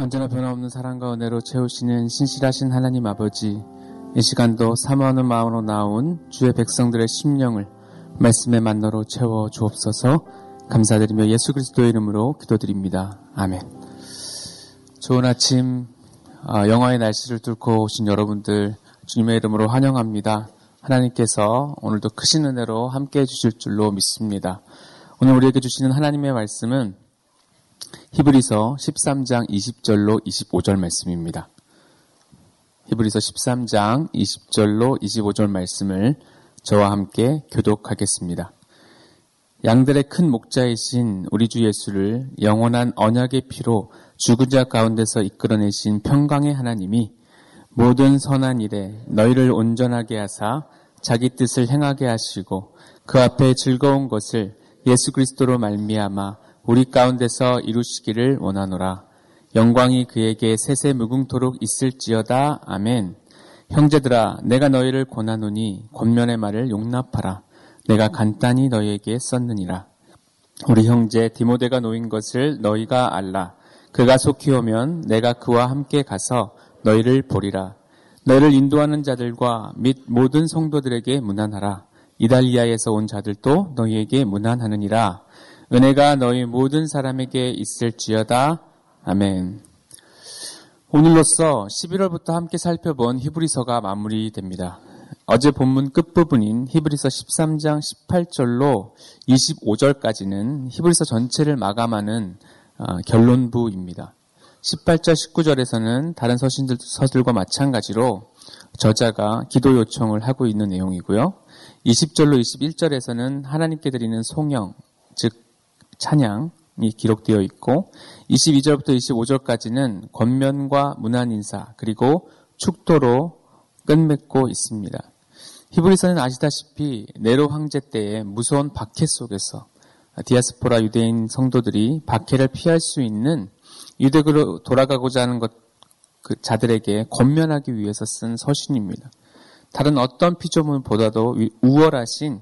언제나 변함없는 사랑과 은혜로 채우시는 신실하신 하나님 아버지, 이 시간도 사모하는 마음으로 나온 주의 백성들의 심령을 말씀의 만나로 채워 주옵소서. 감사드리며 예수 그리스도의 이름으로 기도드립니다. 아멘. 좋은 아침, 영화의 날씨를 뚫고 오신 여러분들 주님의 이름으로 환영합니다. 하나님께서 오늘도 크신 은혜로 함께해 주실 줄로 믿습니다. 오늘 우리에게 주시는 하나님의 말씀은 히브리서 13장 20절로 25절 말씀입니다. 히브리서 13장 20절로 25절 말씀을 저와 함께 교독하겠습니다. 양들의 큰 목자이신 우리 주 예수를 영원한 언약의 피로 죽은 자 가운데서 이끌어내신 평강의 하나님이 모든 선한 일에 너희를 온전하게 하사 자기 뜻을 행하게 하시고 그 앞에 즐거운 것을 예수 그리스도로 말미암아 우리 가운데서 이루시기를 원하노라. 영광이 그에게 세세 무궁토록 있을지어다. 아멘. 형제들아, 내가 너희를 권하노니 권면의 말을 용납하라. 내가 간단히 너희에게 썼느니라. 우리 형제 디모데가 놓인 것을 너희가 알라. 그가 속히 오면 내가 그와 함께 가서 너희를 보리라. 너희를 인도하는 자들과 및 모든 성도들에게 문안하라. 이달리아에서 온 자들도 너희에게 문안하느니라. 은혜가 너희 모든 사람에게 있을지어다. 아멘. 오늘로써 11월부터 함께 살펴본 히브리서가 마무리됩니다. 어제 본문 끝부분인 히브리서 13장 18절로 25절까지는 히브리서 전체를 마감하는 결론부입니다. 18절, 19절에서는 다른 서신들과 마찬가지로 저자가 기도 요청을 하고 있는 내용이고요. 20절로 21절에서는 하나님께 드리는 송영, 즉 찬양이 기록되어 있고 22절부터 25절까지는 권면과 문안 인사 그리고 축도로 끝맺고 있습니다. 히브리서는 아시다시피 네로 황제 때의 무서운 박해 속에서 디아스포라 유대인 성도들이 박해를 피할 수 있는 유대교로 돌아가고자 하는 그 자들에게 권면하기 위해서 쓴 서신입니다. 다른 어떤 피조물보다도 우월하신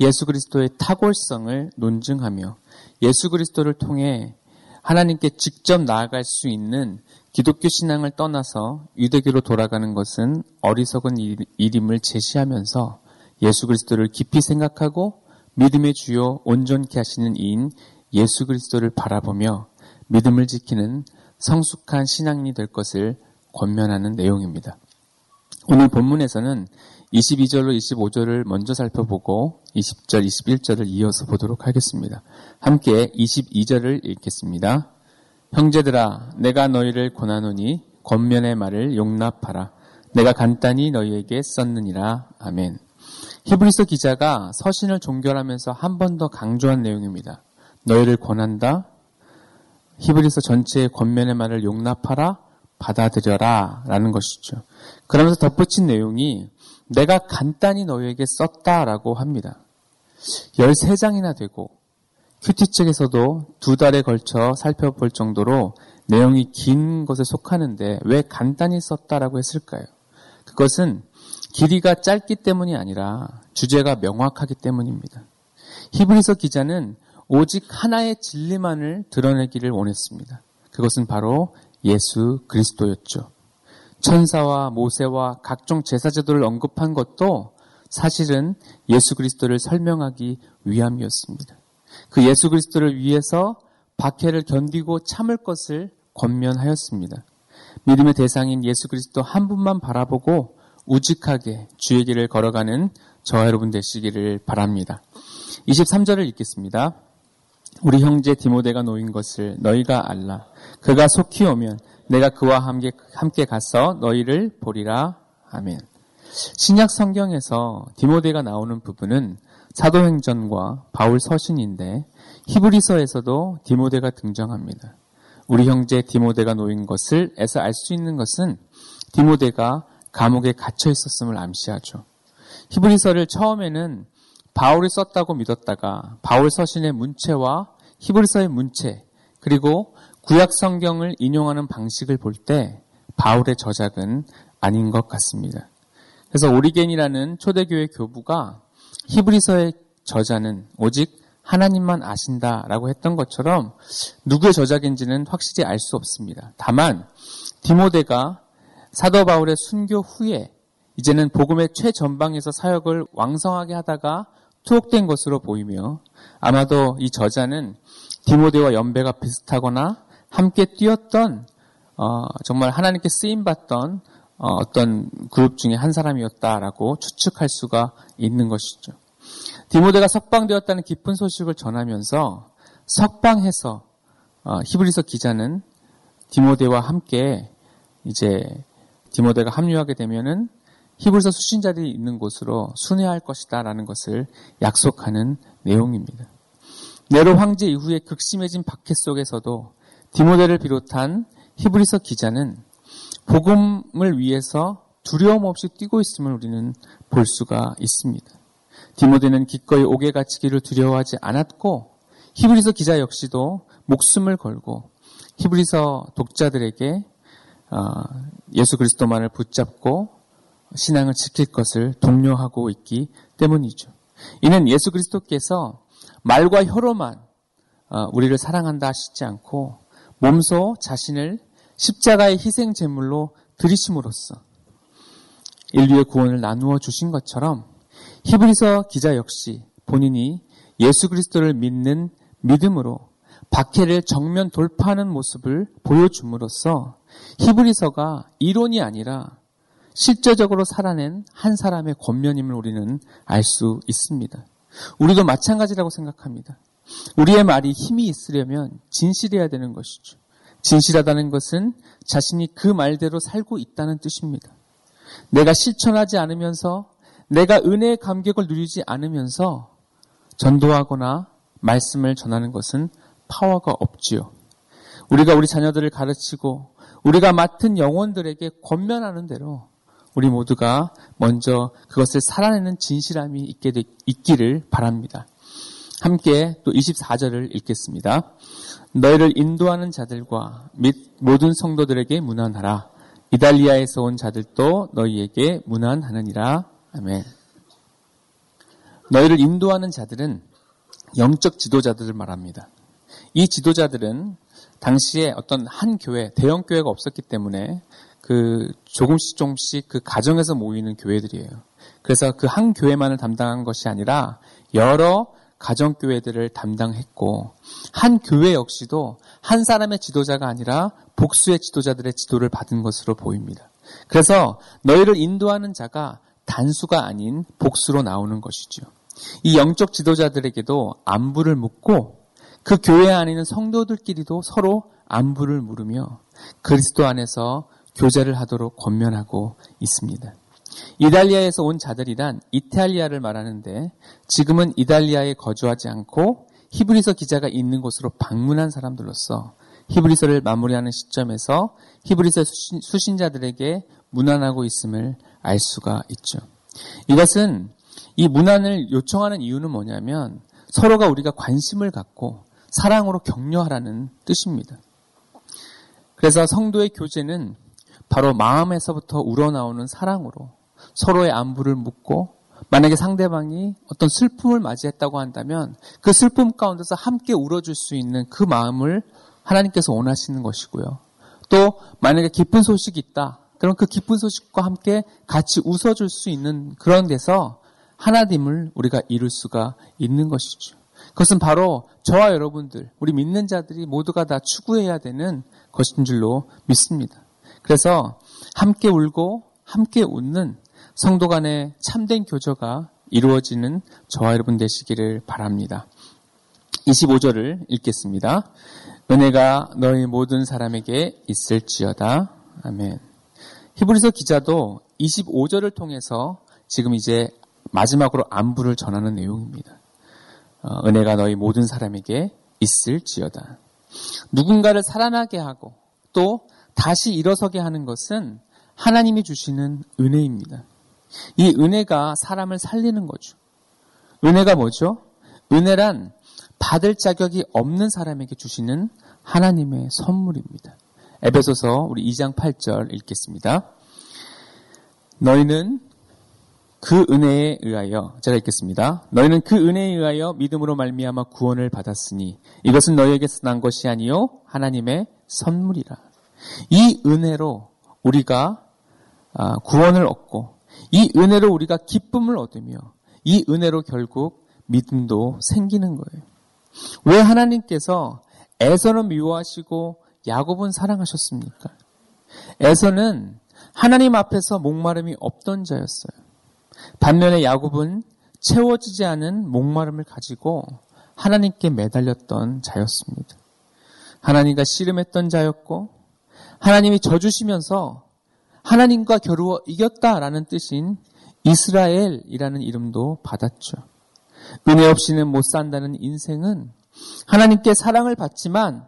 예수 그리스도의 탁월성을 논증하며 예수 그리스도를 통해 하나님께 직접 나아갈 수 있는 기독교 신앙을 떠나서 유대교로 돌아가는 것은 어리석은 일임을 제시하면서 예수 그리스도를 깊이 생각하고 믿음의 주요 온전케 하시는 이인 예수 그리스도를 바라보며 믿음을 지키는 성숙한 신앙인이 될 것을 권면하는 내용입니다. 오늘 본문에서는 22절로 25절을 먼저 살펴보고 20절, 21절을 이어서 보도록 하겠습니다. 함께 22절을 읽겠습니다. 형제들아, 내가 너희를 권하노니 권면의 말을 용납하라. 내가 간단히 너희에게 썼느니라. 아멘. 히브리서 기자가 서신을 종결하면서 한 번 더 강조한 내용입니다. 너희를 권한다. 히브리서 전체의 권면의 말을 용납하라, 받아들여라 라는 것이죠. 그러면서 덧붙인 내용이 내가 간단히 너희에게 썼다라고 합니다. 13장이나 되고 큐티책에서도 2달에 걸쳐 살펴볼 정도로 내용이 긴 것에 속하는데 왜 간단히 썼다라고 했을까요? 그것은 길이가 짧기 때문이 아니라 주제가 명확하기 때문입니다. 히브리서 기자는 오직 하나의 진리만을 드러내기를 원했습니다. 그것은 바로 예수 그리스도였죠. 천사와 모세와 각종 제사제도를 언급한 것도 사실은 예수 그리스도를 설명하기 위함이었습니다. 그 예수 그리스도를 위해서 박해를 견디고 참을 것을 권면하였습니다. 믿음의 대상인 예수 그리스도 한 분만 바라보고 우직하게 주의 길을 걸어가는 저와 여러분 되시기를 바랍니다. 23절을 읽겠습니다. 우리 형제 디모데가 놓인 것을 너희가 알라. 그가 속히 오면 내가 그와 함께 가서 너희를 보리라. 아멘. 신약 성경에서 디모데가 나오는 부분은 사도행전과 바울 서신인데 히브리서에서도 디모데가 등장합니다. 우리 형제 디모데가 놓인 것을 에서 알 수 있는 것은 디모데가 감옥에 갇혀 있었음을 암시하죠. 히브리서를 처음에는 바울이 썼다고 믿었다가 바울 서신의 문체와 히브리서의 문체 그리고 구약 성경을 인용하는 방식을 볼 때 바울의 저작은 아닌 것 같습니다. 그래서 오리겐이라는 초대교회 교부가 히브리서의 저자는 오직 하나님만 아신다라고 했던 것처럼 누구의 저작인지는 확실히 알 수 없습니다. 다만 디모데가 사도 바울의 순교 후에 이제는 복음의 최전방에서 사역을 왕성하게 하다가 투옥된 것으로 보이며, 아마도 이 저자는 디모데와 연배가 비슷하거나 함께 뛰었던 정말 하나님께 쓰임받던 어떤 그룹 중에 한 사람이었다라고 추측할 수가 있는 것이죠. 디모데가 석방되었다는 기쁜 소식을 전하면서 석방해서 히브리서 기자는 디모데와 함께 이제 디모데가 합류하게 되면은 히브리서 수신자들이 있는 곳으로 순회할 것이다라는 것을 약속하는 내용입니다. 네로 황제 이후에 극심해진 박해 속에서도 디모데를 비롯한 히브리서 기자는 복음을 위해서 두려움 없이 뛰고 있음을 우리는 볼 수가 있습니다. 디모데는 기꺼이 옥에 갇히기를 두려워하지 않았고, 히브리서 기자 역시도 목숨을 걸고 히브리서 독자들에게 예수 그리스도만을 붙잡고 신앙을 지킬 것을 독려하고 있기 때문이죠. 이는 예수 그리스도께서 말과 혀로만 우리를 사랑한다 하시지 않고 몸소 자신을 십자가의 희생 제물로 드리심으로써 인류의 구원을 나누어 주신 것처럼 히브리서 기자 역시 본인이 예수 그리스도를 믿는 믿음으로 박해를 정면 돌파하는 모습을 보여줌으로써 히브리서가 이론이 아니라 실제적으로 살아낸 한 사람의 권면임을 우리는 알 수 있습니다. 우리도 마찬가지라고 생각합니다. 우리의 말이 힘이 있으려면 진실해야 되는 것이죠. 진실하다는 것은 자신이 그 말대로 살고 있다는 뜻입니다. 내가 실천하지 않으면서, 내가 은혜의 감격을 누리지 않으면서 전도하거나 말씀을 전하는 것은 파워가 없지요. 우리가 우리 자녀들을 가르치고 우리가 맡은 영혼들에게 권면하는 대로 우리 모두가 먼저 그것을 살아내는 진실함이 있기를 바랍니다. 함께 또 24절을 읽겠습니다. 너희를 인도하는 자들과 및 모든 성도들에게 문안하라. 이달리아에서 온 자들도 너희에게 문안하느니라. 아멘. 너희를 인도하는 자들은 영적 지도자들을 말합니다. 이 지도자들은 당시에 어떤 한 교회, 대형 교회가 없었기 때문에 그 조금씩 그 가정에서 모이는 교회들이에요. 그래서 그 한 교회만을 담당한 것이 아니라 여러 가정교회들을 담당했고, 한 교회 역시도 한 사람의 지도자가 아니라 복수의 지도자들의 지도를 받은 것으로 보입니다. 그래서 너희를 인도하는 자가 단수가 아닌 복수로 나오는 것이죠. 이 영적 지도자들에게도 안부를 묻고 그 교회 안에 있는 성도들끼리도 서로 안부를 물으며 그리스도 안에서 교제를 하도록 권면하고 있습니다. 이달리아에서 온 자들이란 이탈리아를 말하는데, 지금은 이달리아에 거주하지 않고 히브리서 기자가 있는 곳으로 방문한 사람들로서 히브리서를 마무리하는 시점에서 히브리서 수신자들에게 문안하고 있음을 알 수가 있죠. 이것은 이 문안을 요청하는 이유는 뭐냐면 서로가 우리가 관심을 갖고 사랑으로 격려하라는 뜻입니다. 그래서 성도의 교제는 바로 마음에서부터 우러나오는 사랑으로 서로의 안부를 묻고, 만약에 상대방이 어떤 슬픔을 맞이했다고 한다면 그 슬픔 가운데서 함께 울어줄 수 있는 그 마음을 하나님께서 원하시는 것이고요. 또 만약에 기쁜 소식이 있다, 그럼 그 기쁜 소식과 함께 같이 웃어줄 수 있는 그런 데서 하나됨을 우리가 이룰 수가 있는 것이죠. 그것은 바로 저와 여러분들, 우리 믿는 자들이 모두가 다 추구해야 되는 것인 줄로 믿습니다. 그래서 함께 울고 함께 웃는 성도 간의 참된 교제가 이루어지는 저와 여러분 되시기를 바랍니다. 25절을 읽겠습니다. 은혜가 너희 모든 사람에게 있을지어다. 아멘. 히브리서 기자도 25절을 통해서 지금 이제 마지막으로 안부를 전하는 내용입니다. 은혜가 너희 모든 사람에게 있을지어다. 누군가를 살아나게 하고 또 다시 일어서게 하는 것은 하나님이 주시는 은혜입니다. 이 은혜가 사람을 살리는 거죠. 은혜가 뭐죠? 은혜란 받을 자격이 없는 사람에게 주시는 하나님의 선물입니다. 에베소서 우리 2장 8절 읽겠습니다. 너희는 그 은혜에 의하여 제가 읽겠습니다. 너희는 그 은혜에 의하여 믿음으로 말미암아 구원을 받았으니 이것은 너희에게서 난 것이 아니요 하나님의 선물이라. 이 은혜로 우리가 구원을 얻고 이 은혜로 우리가 기쁨을 얻으며 이 은혜로 결국 믿음도 생기는 거예요. 왜 하나님께서 에서는 미워하시고 야곱은 사랑하셨습니까? 에서는 하나님 앞에서 목마름이 없던 자였어요. 반면에 야곱은 채워지지 않은 목마름을 가지고 하나님께 매달렸던 자였습니다. 하나님과 씨름했던 자였고 하나님이 져주시면서 하나님과 겨루어 이겼다라는 뜻인 이스라엘이라는 이름도 받았죠. 은혜 없이는 못 산다는 인생은 하나님께 사랑을 받지만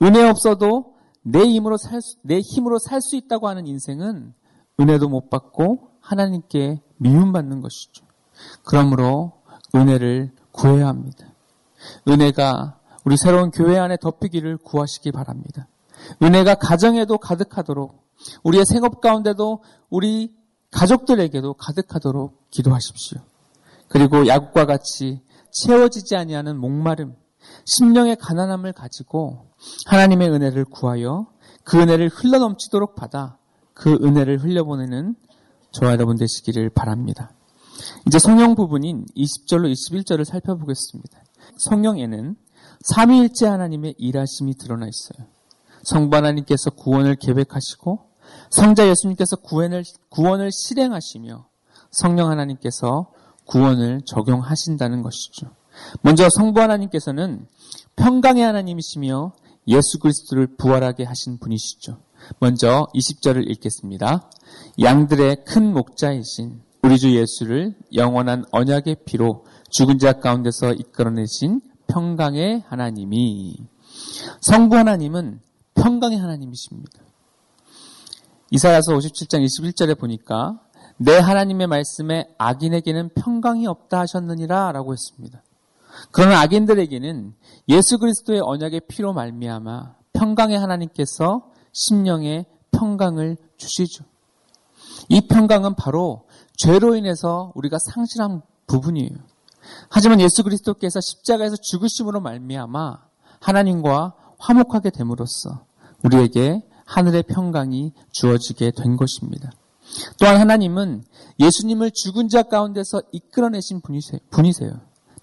은혜 없어도 내 힘으로 살 수 있다고 하는 인생은 은혜도 못 받고 하나님께 미움받는 것이죠. 그러므로 은혜를 구해야 합니다. 은혜가 우리 새로운 교회 안에 덮이기를 구하시기 바랍니다. 은혜가 가정에도 가득하도록 우리의 생업 가운데도 우리 가족들에게도 가득하도록 기도하십시오. 그리고 야곱과 같이 채워지지 아니하는 목마름, 심령의 가난함을 가지고 하나님의 은혜를 구하여 그 은혜를 흘러넘치도록 받아 그 은혜를 흘려보내는 저와 여러분 되시기를 바랍니다. 이제 성경 부분인 20절로 21절을 살펴보겠습니다. 성경에는 삼위일체 하나님의 일하심이 드러나 있어요. 성부 하나님께서 구원을 계획하시고 성자 예수님께서 구원을 실행하시며 성령 하나님께서 구원을 적용하신다는 것이죠. 먼저 성부 하나님께서는 평강의 하나님이시며 예수 그리스도를 부활하게 하신 분이시죠. 먼저 20절을 읽겠습니다. 양들의 큰 목자이신 우리 주 예수를 영원한 언약의 피로 죽은 자 가운데서 이끌어내신 평강의 하나님이, 성부 하나님은 평강의 하나님이십니다. 이사야서 57장 21절에 보니까 내 하나님의 말씀에 악인에게는 평강이 없다 하셨느니라 라고 했습니다. 그러나 악인들에게는 예수 그리스도의 언약의 피로 말미암아 평강의 하나님께서 심령의 평강을 주시죠. 이 평강은 바로 죄로 인해서 우리가 상실한 부분이에요. 하지만 예수 그리스도께서 십자가에서 죽으심으로 말미암아 하나님과 화목하게 됨으로써 우리에게 하늘의 평강이 주어지게 된 것입니다. 또한 하나님은 예수님을 죽은 자 가운데서 이끌어내신 분이세요.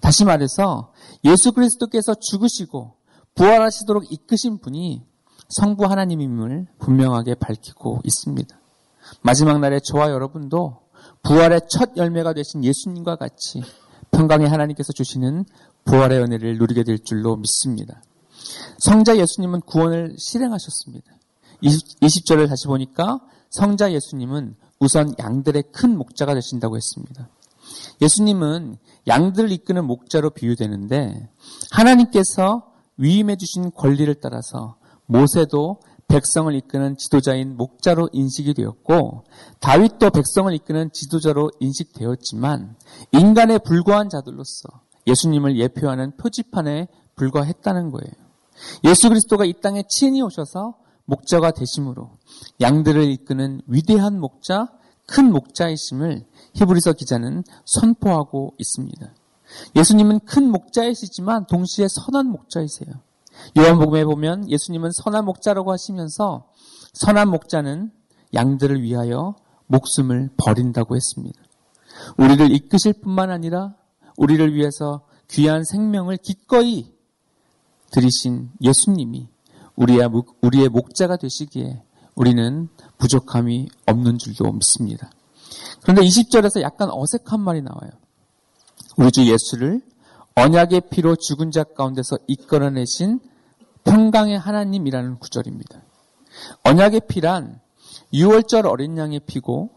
다시 말해서 예수 그리스도께서 죽으시고 부활하시도록 이끄신 분이 성부 하나님임을 분명하게 밝히고 있습니다. 마지막 날에 저와 여러분도 부활의 첫 열매가 되신 예수님과 같이 평강의 하나님께서 주시는 부활의 은혜를 누리게 될 줄로 믿습니다. 성자 예수님은 구원을 실행하셨습니다. 20절을 다시 보니까 성자 예수님은 우선 양들의 큰 목자가 되신다고 했습니다. 예수님은 양들을 이끄는 목자로 비유되는데 하나님께서 위임해 주신 권리를 따라서 모세도 백성을 이끄는 지도자인 목자로 인식이 되었고 다윗도 백성을 이끄는 지도자로 인식되었지만 인간에 불과한 자들로서 예수님을 예표하는 표지판에 불과했다는 거예요. 예수 그리스도가 이 땅에 친히 오셔서 목자가 되심으로 양들을 이끄는 위대한 목자, 큰 목자이심을 히브리서 기자는 선포하고 있습니다. 예수님은 큰 목자이시지만 동시에 선한 목자이세요. 요한복음에 보면 예수님은 선한 목자라고 하시면서 선한 목자는 양들을 위하여 목숨을 버린다고 했습니다. 우리를 이끄실 뿐만 아니라 우리를 위해서 귀한 생명을 기꺼이 들이신 예수님이 우리의 목자가 되시기에 우리는 부족함이 없는 줄도 믿습니다. 그런데 20절에서 약간 어색한 말이 나와요. 우리 주 예수를 언약의 피로 죽은 자 가운데서 이끌어내신 평강의 하나님이라는 구절입니다. 언약의 피란 유월절 어린 양의 피고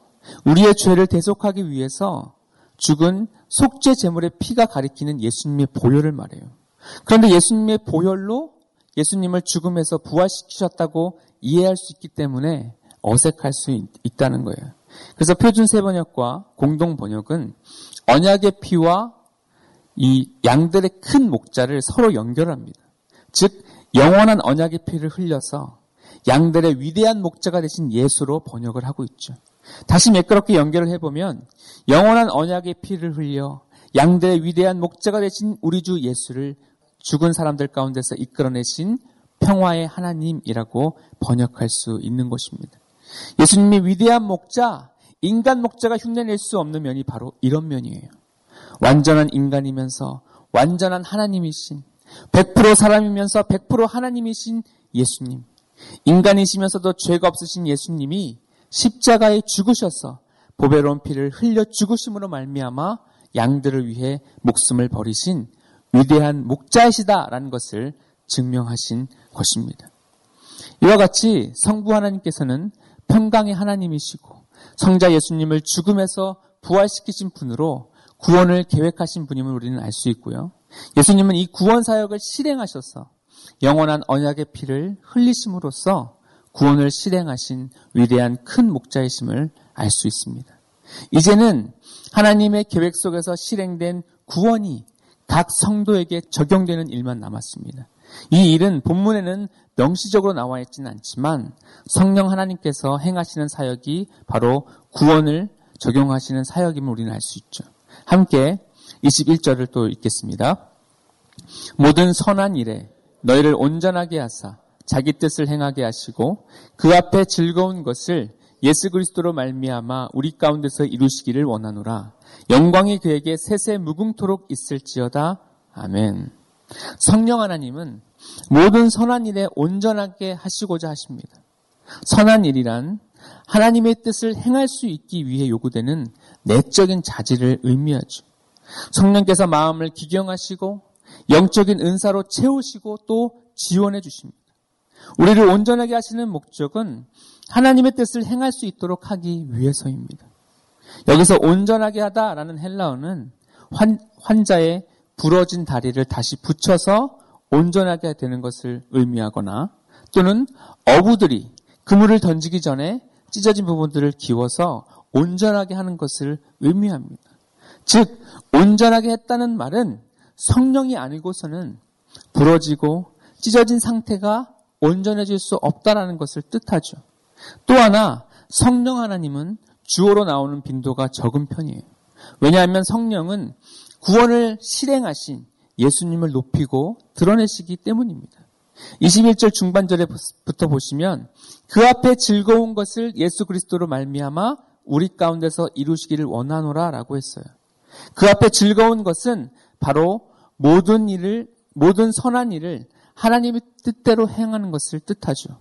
우리의 죄를 대속하기 위해서 죽은 속죄 제물의 피가 가리키는 예수님의 보혈을 말해요. 그런데 예수님의 보혈로 예수님을 죽음에서 부활시키셨다고 이해할 수 있기 때문에 어색할 수 있다는 거예요. 그래서 표준 세번역과 공동 번역은 언약의 피와 이 양들의 큰 목자를 서로 연결합니다. 즉 영원한 언약의 피를 흘려서 양들의 위대한 목자가 되신 예수로 번역을 하고 있죠. 다시 매끄럽게 연결을 해보면 영원한 언약의 피를 흘려 양들의 위대한 목자가 되신 우리 주 예수를 죽은 사람들 가운데서 이끌어내신 평화의 하나님이라고 번역할 수 있는 것입니다. 예수님의 위대한 목자, 인간 목자가 흉내낼 수 없는 면이 바로 이런 면이에요. 완전한 인간이면서 완전한 하나님이신, 100% 사람이면서 100% 하나님이신 예수님, 인간이시면서도 죄가 없으신 예수님이 십자가에 죽으셔서 보배로운 피를 흘려 죽으심으로 말미암아 양들을 위해 목숨을 버리신 위대한 목자이시다라는 것을 증명하신 것입니다. 이와 같이 성부 하나님께서는 평강의 하나님이시고 성자 예수님을 죽음에서 부활시키신 분으로 구원을 계획하신 분임을 우리는 알 수 있고요. 예수님은 이 구원 사역을 실행하셔서 영원한 언약의 피를 흘리심으로써 구원을 실행하신 위대한 큰 목자이심을 알 수 있습니다. 이제는 하나님의 계획 속에서 실행된 구원이 각 성도에게 적용되는 일만 남았습니다. 이 일은 본문에는 명시적으로 나와 있지는 않지만 성령 하나님께서 행하시는 사역이 바로 구원을 적용하시는 사역임을 우리는 알 수 있죠. 함께 21절을 또 읽겠습니다. 모든 선한 일에 너희를 온전하게 하사 자기 뜻을 행하게 하시고 그 앞에 즐거운 것을 예수 그리스도로 말미암아 우리 가운데서 이루시기를 원하노라. 영광이 그에게 세세 무궁토록 있을지어다. 아멘. 성령 하나님은 모든 선한 일에 온전하게 하시고자 하십니다. 선한 일이란 하나님의 뜻을 행할 수 있기 위해 요구되는 내적인 자질을 의미하죠. 성령께서 마음을 기경하시고 영적인 은사로 채우시고 또 지원해 주십니다. 우리를 온전하게 하시는 목적은 하나님의 뜻을 행할 수 있도록 하기 위해서입니다. 여기서 온전하게 하다라는 헬라어는 환자의 부러진 다리를 다시 붙여서 온전하게 되는 것을 의미하거나 또는 어부들이 그물을 던지기 전에 찢어진 부분들을 기워서 온전하게 하는 것을 의미합니다. 즉 온전하게 했다는 말은 성령이 아니고서는 부러지고 찢어진 상태가 온전해질 수 없다라는 것을 뜻하죠. 또 하나 성령 하나님은 주어로 나오는 빈도가 적은 편이에요. 왜냐하면 성령은 구원을 실행하신 예수님을 높이고 드러내시기 때문입니다. 21절 중반절에부터 보시면 그 앞에 즐거운 것을 예수 그리스도로 말미암아 우리 가운데서 이루시기를 원하노라 라고 했어요. 그 앞에 즐거운 것은 바로 모든 선한 일을 하나님의 뜻대로 행하는 것을 뜻하죠.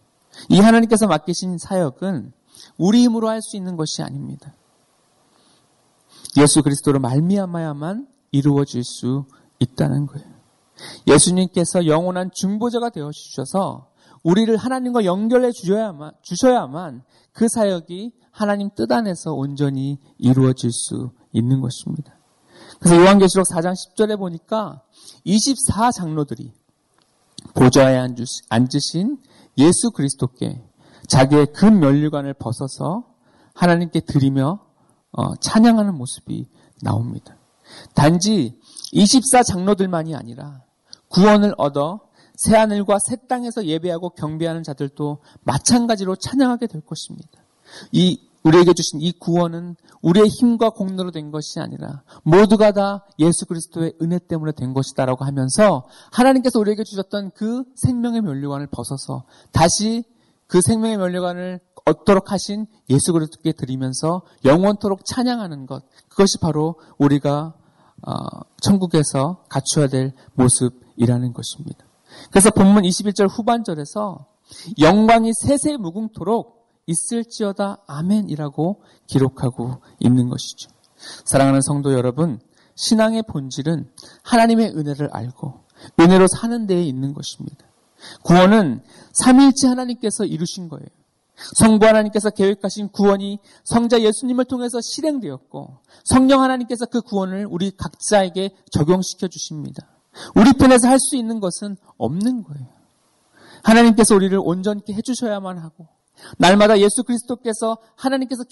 이 하나님께서 맡기신 사역은 우리 힘으로 할 수 있는 것이 아닙니다. 예수 그리스도로 말미암아야만 이루어질 수 있다는 거예요. 예수님께서 영원한 중보자가 되어주셔서 우리를 하나님과 연결해 주셔야만 그 사역이 하나님 뜻 안에서 온전히 이루어질 수 있는 것입니다. 그래서 요한계시록 4장 10절에 보니까 24장로들이 보좌에 앉으신 예수 그리스도께 자기의 금 면류관을 벗어서 하나님께 드리며 찬양하는 모습이 나옵니다. 단지 24장로들만이 아니라 구원을 얻어 새하늘과 새 땅에서 예배하고 경배하는 자들도 마찬가지로 찬양하게 될 것입니다. 우리에게 주신 이 구원은 우리의 힘과 공로로 된 것이 아니라 모두가 다 예수 그리스도의 은혜 때문에 된 것이다라고 하면서 하나님께서 우리에게 주셨던 그 생명의 면류관을 벗어서 다시 그 생명의 면류관을 얻도록 하신 예수 그리스도께 드리면서 영원토록 찬양하는 것, 그것이 바로 우리가 천국에서 갖춰야 될 모습이라는 것입니다. 그래서 본문 21절 후반절에서 영광이 세세 무궁토록 있을지어다 아멘이라고 기록하고 있는 것이죠. 사랑하는 성도 여러분, 신앙의 본질은 하나님의 은혜를 알고 은혜로 사는 데에 있는 것입니다. 구원은 삼위일체 하나님께서 이루신 거예요. 성부 하나님께서 계획하신 구원이 성자 예수님을 통해서 실행되었고 성령 하나님께서 그 구원을 우리 각자에게 적용시켜 주십니다. 우리 편에서 할 수 있는 것은 없는 거예요. 하나님께서 우리를 온전히 해주셔야만 하고 날마다 예수 그리스도께서 하나님께서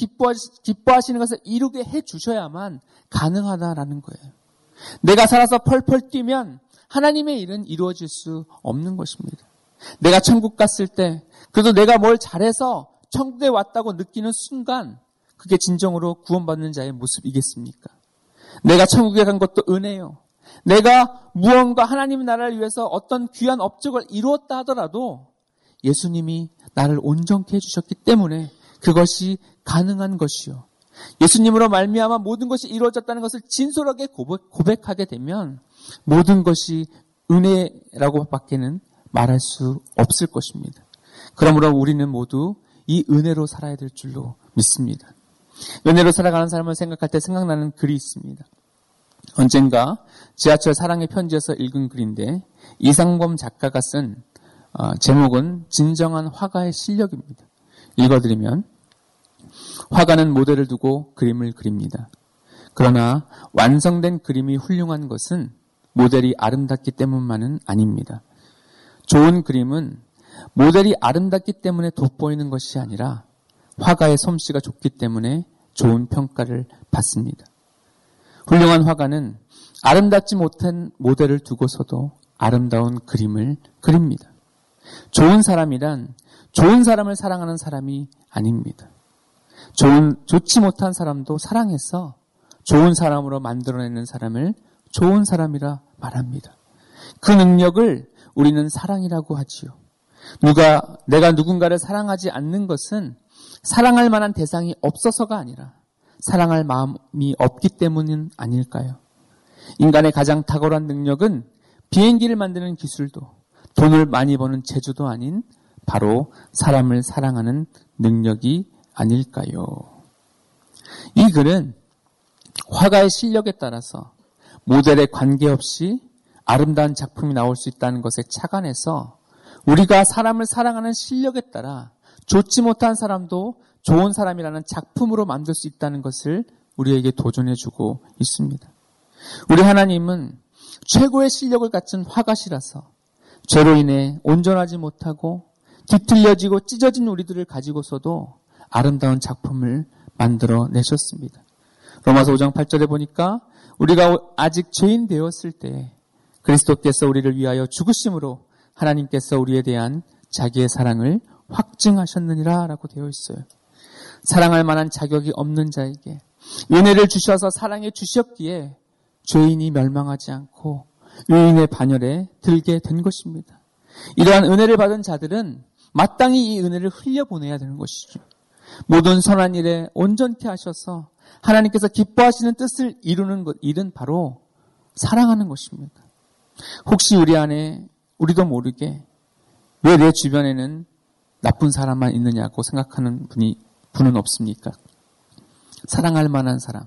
기뻐하시는 것을 이루게 해주셔야만 가능하다라는 거예요. 내가 살아서 펄펄 뛰면 하나님의 일은 이루어질 수 없는 것입니다. 내가 천국 갔을 때, 그래도 내가 뭘 잘해서 천국에 왔다고 느끼는 순간 그게 진정으로 구원받는 자의 모습이겠습니까? 내가 천국에 간 것도 은혜요. 내가 무언가 하나님 나라를 위해서 어떤 귀한 업적을 이루었다 하더라도 예수님이 나를 온전케 해주셨기 때문에 그것이 가능한 것이요. 예수님으로 말미암아 모든 것이 이루어졌다는 것을 진솔하게 고백하게 되면 모든 것이 은혜라고 밖에는 말할 수 없을 것입니다. 그러므로 우리는 모두 이 은혜로 살아야 될 줄로 믿습니다. 은혜로 살아가는 삶을 생각할 때 생각나는 글이 있습니다. 언젠가 지하철 사랑의 편지에서 읽은 글인데 이상범 작가가 쓴 제목은 진정한 화가의 실력입니다. 읽어드리면 화가는 모델을 두고 그림을 그립니다. 그러나 완성된 그림이 훌륭한 것은 모델이 아름답기 때문만은 아닙니다. 좋은 그림은 모델이 아름답기 때문에 돋보이는 것이 아니라 화가의 솜씨가 좋기 때문에 좋은 평가를 받습니다. 훌륭한 화가는 아름답지 못한 모델을 두고서도 아름다운 그림을 그립니다. 좋은 사람이란 좋은 사람을 사랑하는 사람이 아닙니다. 좋지 못한 사람도 사랑해서 좋은 사람으로 만들어내는 사람을 좋은 사람이라 말합니다. 그 능력을 우리는 사랑이라고 하지요. 내가 누군가를 사랑하지 않는 것은 사랑할 만한 대상이 없어서가 아니라 사랑할 마음이 없기 때문은 아닐까요? 인간의 가장 탁월한 능력은 비행기를 만드는 기술도 돈을 많이 버는 재주도 아닌 바로 사람을 사랑하는 능력이 아닐까요? 이 글은 화가의 실력에 따라서 모델에 관계없이 아름다운 작품이 나올 수 있다는 것에 착안해서 우리가 사람을 사랑하는 실력에 따라 좋지 못한 사람도 좋은 사람이라는 작품으로 만들 수 있다는 것을 우리에게 도전해주고 있습니다. 우리 하나님은 최고의 실력을 갖춘 화가시라서 죄로 인해 온전하지 못하고 뒤틀려지고 찢어진 우리들을 가지고서도 아름다운 작품을 만들어내셨습니다. 로마서 5장 8절에 보니까 우리가 아직 죄인 되었을 때 그리스도께서 우리를 위하여 죽으심으로 하나님께서 우리에 대한 자기의 사랑을 확증하셨느니라 라고 되어 있어요. 사랑할 만한 자격이 없는 자에게 은혜를 주셔서 사랑해 주셨기에 죄인이 멸망하지 않고 의인의 반열에 들게 된 것입니다. 이러한 은혜를 받은 자들은 마땅히 이 은혜를 흘려보내야 되는 것이죠. 모든 선한 일에 온전케 하셔서 하나님께서 기뻐하시는 뜻을 이루는 일은 바로 사랑하는 것입니다. 혹시 우리 안에 우리도 모르게 왜 내 주변에는 나쁜 사람만 있느냐고 생각하는 분은 없습니까? 사랑할 만한 사람,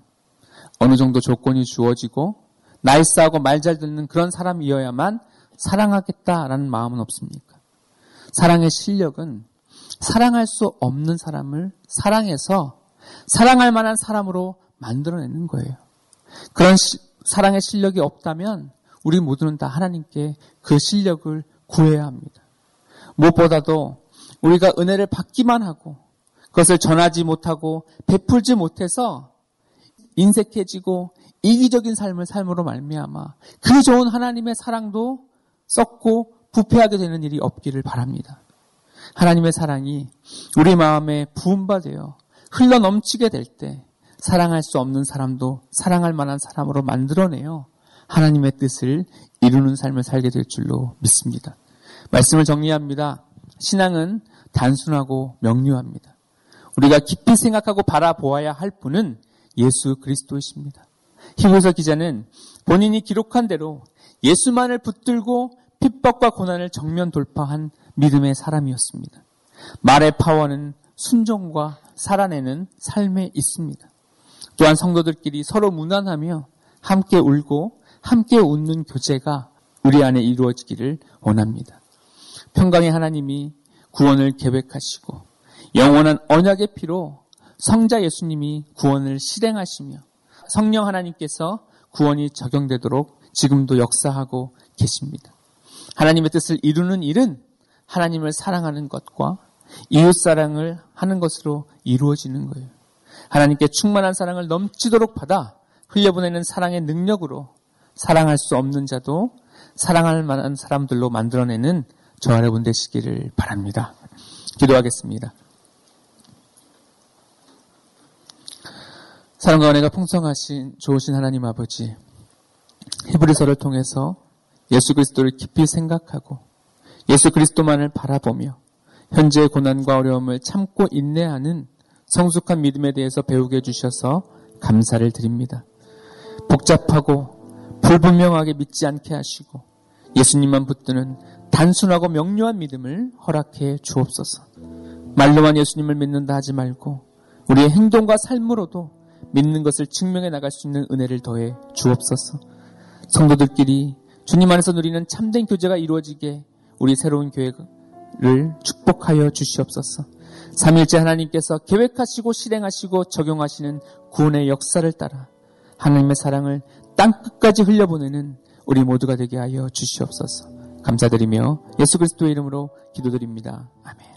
어느 정도 조건이 주어지고 나이스하고 말 잘 듣는 그런 사람이어야만 사랑하겠다라는 마음은 없습니까? 사랑의 실력은 사랑할 수 없는 사람을 사랑해서 사랑할 만한 사람으로 만들어내는 거예요. 그런 사랑의 실력이 없다면 우리 모두는 다 하나님께 그 실력을 구해야 합니다. 무엇보다도 우리가 은혜를 받기만 하고 그것을 전하지 못하고 베풀지 못해서 인색해지고 이기적인 삶을 삶으로 말미암아 그 좋은 하나님의 사랑도 썩고 부패하게 되는 일이 없기를 바랍니다. 하나님의 사랑이 우리 마음에 부음받아 흘러넘치게 될 때 사랑할 수 없는 사람도 사랑할 만한 사람으로 만들어내요. 하나님의 뜻을 이루는 삶을 살게 될 줄로 믿습니다. 말씀을 정리합니다. 신앙은 단순하고 명료합니다. 우리가 깊이 생각하고 바라보아야 할 분은 예수 그리스도이십니다. 히브리서 기자는 본인이 기록한 대로 예수만을 붙들고 핍박과 고난을 정면 돌파한 믿음의 사람이었습니다. 말의 파워는 순종과 살아내는 삶에 있습니다. 또한 성도들끼리 서로 무난하며 함께 울고 함께 웃는 교제가 우리 안에 이루어지기를 원합니다. 평강의 하나님이 구원을 계획하시고 영원한 언약의 피로 성자 예수님이 구원을 실행하시며 성령 하나님께서 구원이 적용되도록 지금도 역사하고 계십니다. 하나님의 뜻을 이루는 일은 하나님을 사랑하는 것과 이웃사랑을 하는 것으로 이루어지는 거예요. 하나님께 충만한 사랑을 넘치도록 받아 흘려보내는 사랑의 능력으로 사랑할 수 없는 자도 사랑할 만한 사람들로 만들어내는 저와 여러분 되시기를 바랍니다. 기도하겠습니다. 사랑과 은혜가 풍성하신 좋으신 하나님 아버지, 히브리서를 통해서 예수 그리스도를 깊이 생각하고 예수 그리스도만을 바라보며 현재의 고난과 어려움을 참고 인내하는 성숙한 믿음에 대해서 배우게 해주셔서 감사를 드립니다. 복잡하고 불분명하게 믿지 않게 하시고 예수님만 붙드는 단순하고 명료한 믿음을 허락해 주옵소서. 말로만 예수님을 믿는다 하지 말고 우리의 행동과 삶으로도 믿는 것을 증명해 나갈 수 있는 은혜를 더해 주옵소서. 성도들끼리 주님 안에서 누리는 참된 교제가 이루어지게 우리 새로운 교회를 축복하여 주시옵소서. 삼일째 하나님께서 계획하시고 실행하시고 적용하시는 구원의 역사를 따라 하나님의 사랑을 땅끝까지 흘려보내는 우리 모두가 되게 하여 주시옵소서. 감사드리며 예수 그리스도의 이름으로 기도드립니다. 아멘.